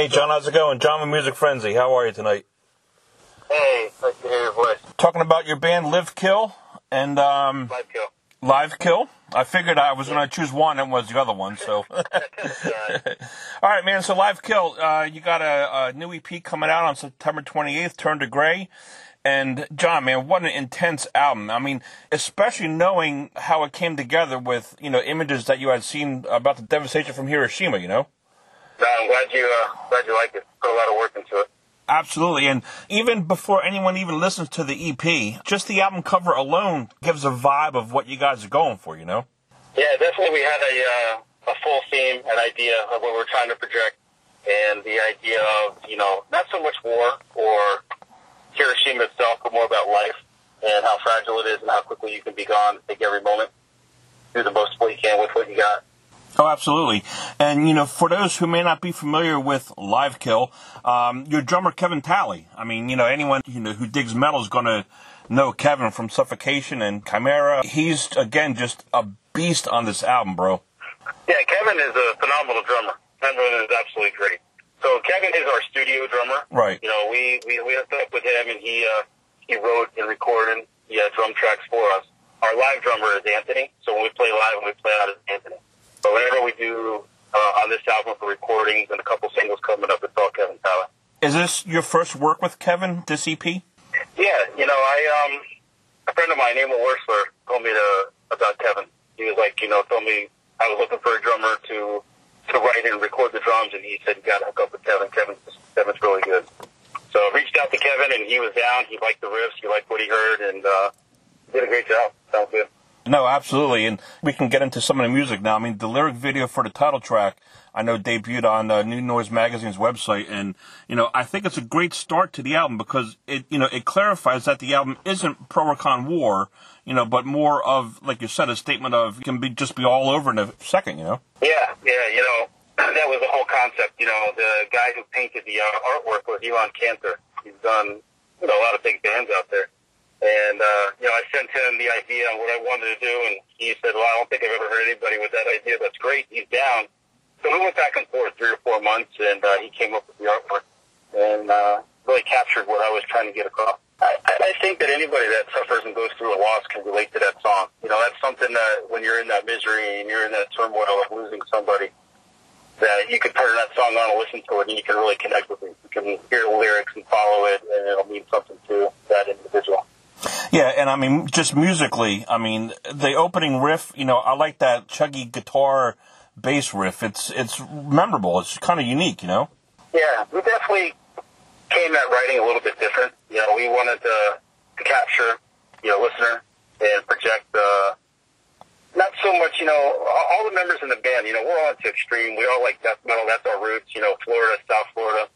Hey, John, how's it going? John with Music Frenzy. How are you tonight? Hey, nice to hear your voice. Talking about your band Live Kill and Live Kill. Live Kill. I figured I was going to choose one and was the other one, so. All right, man, so Live Kill, you got a new EP coming out on September 28th, Turn to Gray. And, John, man, what an intense album. I mean, especially knowing how it came together with, you know, images that you had seen about the devastation from Hiroshima, you know? No, I'm glad you liked it. Put a lot of work into it. Absolutely, and even before anyone even listens to the EP, just the album cover alone gives a vibe of what you guys are going for, you know? Yeah, definitely we had a full theme, an idea of what we're trying to project, and the idea of, you know, not so much war or Hiroshima itself, but more about life and how fragile it is and how quickly you can be gone. Take every moment, do the most you can with what you got. Oh, absolutely. And, you know, for those who may not be familiar with Live Kill, your drummer, Kevin Talley. I mean, you know, anyone who digs metal is going to know Kevin from Suffocation and Chimera. He's, again, just a beast on this album, bro. Yeah, Kevin is a phenomenal drummer. Kevin is absolutely great. So Kevin is our studio drummer. Right. You know, we hooked up with him, and he wrote and recorded drum tracks for us. Our live drummer is Anthony. So when we play live, we play out as Anthony. But whenever we do on this album for recordings and a couple singles coming up, it's all Kevin Talley. Is this your first work with Kevin, this EP? Yeah, you know, a friend of mine named Worsler told me about Kevin. He was like, you know, told me I was looking for a drummer to write and record the drums, and he said, you got to hook up with Kevin. Kevin's really good. So I reached out to Kevin, and he was down. He liked the riffs. He liked what he heard, and did a great job. Sounds good. No, absolutely, and we can get into some of the music now. I mean, the lyric video for the title track, I know, debuted on New Noise Magazine's website, and, you know, I think it's a great start to the album because it, you know, it clarifies that the album isn't pro or con war, you know, but more of, like you said, a statement of it can be just be all over in a second, you know? Yeah, you know, that was the whole concept. You know, the guy who painted the artwork was Elon Cantor. He's done, you know, a lot of big bands out there. And, you know, I sent him the idea on what I wanted to do, and he said, well, I don't think I've ever heard anybody with that idea. That's great. He's down. So we went back and forth 3 or 4 months, and he came up with the artwork and really captured what I was trying to get across. I think that anybody that suffers and goes through a loss can relate to that song. You know, that's something that when you're in that misery and you're in that turmoil of losing somebody, that you can turn that song on and listen to it, and you can really connect with it. You can hear the lyrics and follow it, and it'll mean something to that individual. Yeah, and I mean, just musically, I mean, the opening riff, you know, I like that chuggy guitar bass riff. It's memorable. It's kind of unique, you know? Yeah, we definitely came at writing a little bit different. You know, we wanted to capture, you know, listener and project not so much, you know, all the members in the band, you know, we're all into extreme. We all like death metal. That's our roots, you know, Florida, South Florida.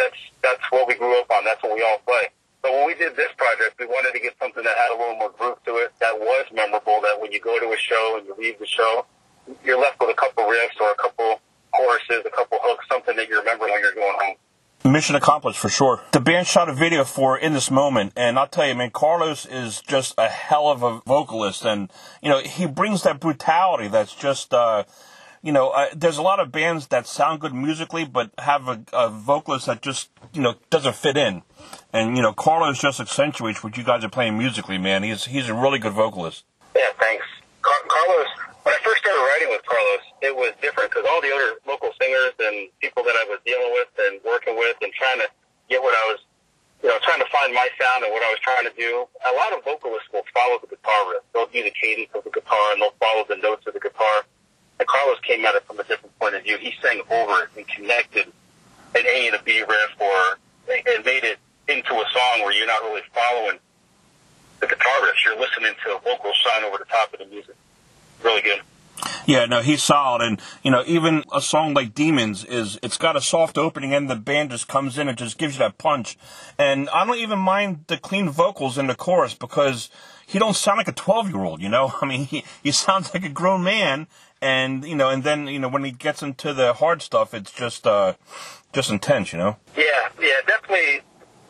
That's what we grew up on. That's what we all play. But when we did this project, we wanted to get something that had a little more groove to it, that was memorable, that when you go to a show and you leave the show, you're left with a couple riffs or a couple choruses, a couple hooks, something that you remember when you're going home. Mission accomplished for sure. The band shot a video for In This Moment, and I'll tell you, man, Carlos is just a hell of a vocalist, and, you know, he brings that brutality that's just... you know, there's a lot of bands that sound good musically, but have a vocalist that just, you know, doesn't fit in. And, you know, Carlos just accentuates what you guys are playing musically, man. He's a really good vocalist. Yeah, thanks. Carlos, when I first started writing with Carlos, it was different because all the other local singers and people that I was dealing with and working with and trying to get what I was, you know, trying to find my sound and what I was trying to do, a lot of vocalists will follow the guitar riff. They'll do the cadence of the guitar and they'll follow the notes of the guitar. And Carlos came at it from a different point of view. He sang over it and connected an A and a B riff and made it into a song where you're not really following the guitar riffs. You're listening to a vocal shine over the top of the music. Really good. Yeah, no, he's solid. And, you know, even a song like Demons, it's got a soft opening and the band just comes in and just gives you that punch. And I don't even mind the clean vocals in the chorus because he don't sound like a 12-year-old, you know? I mean, he sounds like a grown man. And, you know, and then, you know, when he gets into the hard stuff, it's just intense, you know? Yeah, definitely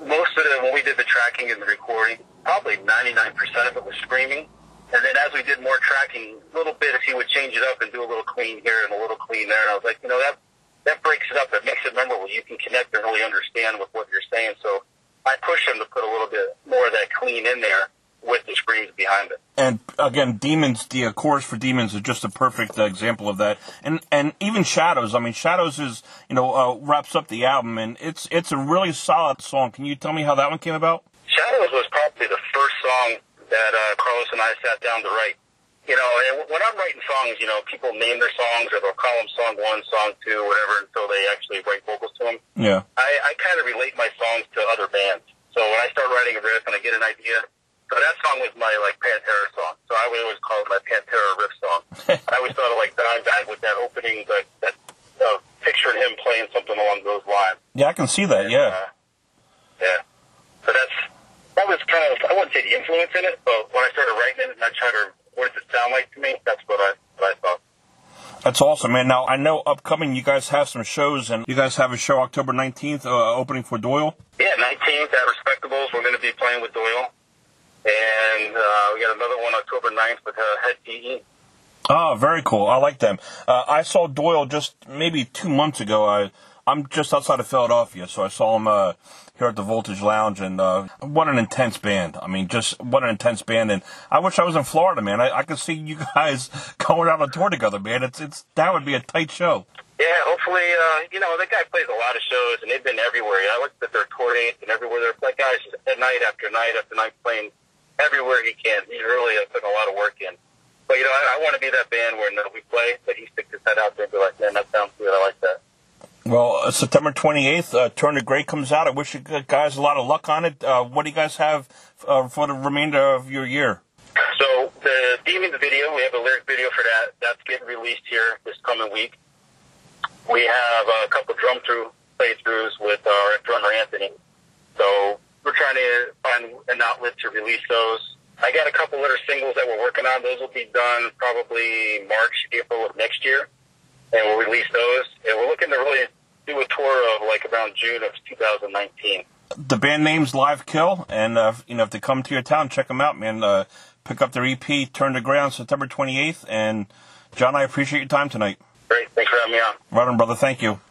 most of it, when we did the tracking and the recording, probably 99% of it was screaming. And then as we did more tracking, little bit, he would change it up and do a little clean here and a little clean there. And I was like, you know, that that breaks it up. It makes it memorable. You can connect and really understand with what you're saying. So I push him to put a little bit more of that clean in there with the screams behind it. And again, Demons, the chorus for Demons is just a perfect example of that. And even Shadows. I mean, Shadows is, you know, wraps up the album, and it's a really solid song. Can you tell me how that one came about? Shadows was probably the first song that Carlos and I sat down to write. You know, and when I'm writing songs, you know, people name their songs or they'll call them song one, song two, whatever, until they actually write vocals to them. Yeah. I kind of relate my songs to other bands. So when I start writing a riff and I get an idea, so that song was my, like, Pantera song. So I would always call it my Pantera riff song. I always thought of, like, Dimebag with that opening, like, that pictured him playing something along those lines. Yeah, I can see that, and, yeah. So that was kind of, I wouldn't say the influence in it, but when I started writing it and I tried to, what does it sound like to me? That's what I thought. That's awesome, man. Now, I know upcoming you guys have some shows, and you guys have a show October 19th opening for Doyle. Yeah, 19th at Respectables. We're going to be playing with Doyle. And we got another one October 9th with Head T.E. Oh, very cool. I like them. I saw Doyle just maybe 2 months ago. I'm just outside of Philadelphia, so I saw him here at the Voltage Lounge, and what an intense band. I mean, just what an intense band, and I wish I was in Florida, man. I could see you guys going out on tour together, man. That would be a tight show. Yeah, hopefully, you know, that guy plays a lot of shows, and they've been everywhere. I looked at their tour dates and everywhere. They're like, guys, at night after night, playing everywhere he can. He really has put a lot of work in. But, you know, I want to be that band where we play, but he sticks his head out there and be like, man, that sounds good. I like that. Well, September 28th, Turn to Gray comes out. I wish you guys a lot of luck on it. What do you guys have for the remainder of your year? So the Demons video, we have a lyric video for that. That's getting released here this coming week. We have a couple drum playthroughs with our drummer Anthony. So we're trying to find an outlet to release those. I got a couple other singles that we're working on. Those will be done probably March, April of next year. And we'll release those. And we're looking to really do a tour of like around June of 2019. The band name's Live Kill, and you know, if they come to your town, check them out, man. Pick up their EP, Turn to Gray, on September 28th. And John, I appreciate your time tonight. Great, thanks for having me on. Right on, brother. Thank you.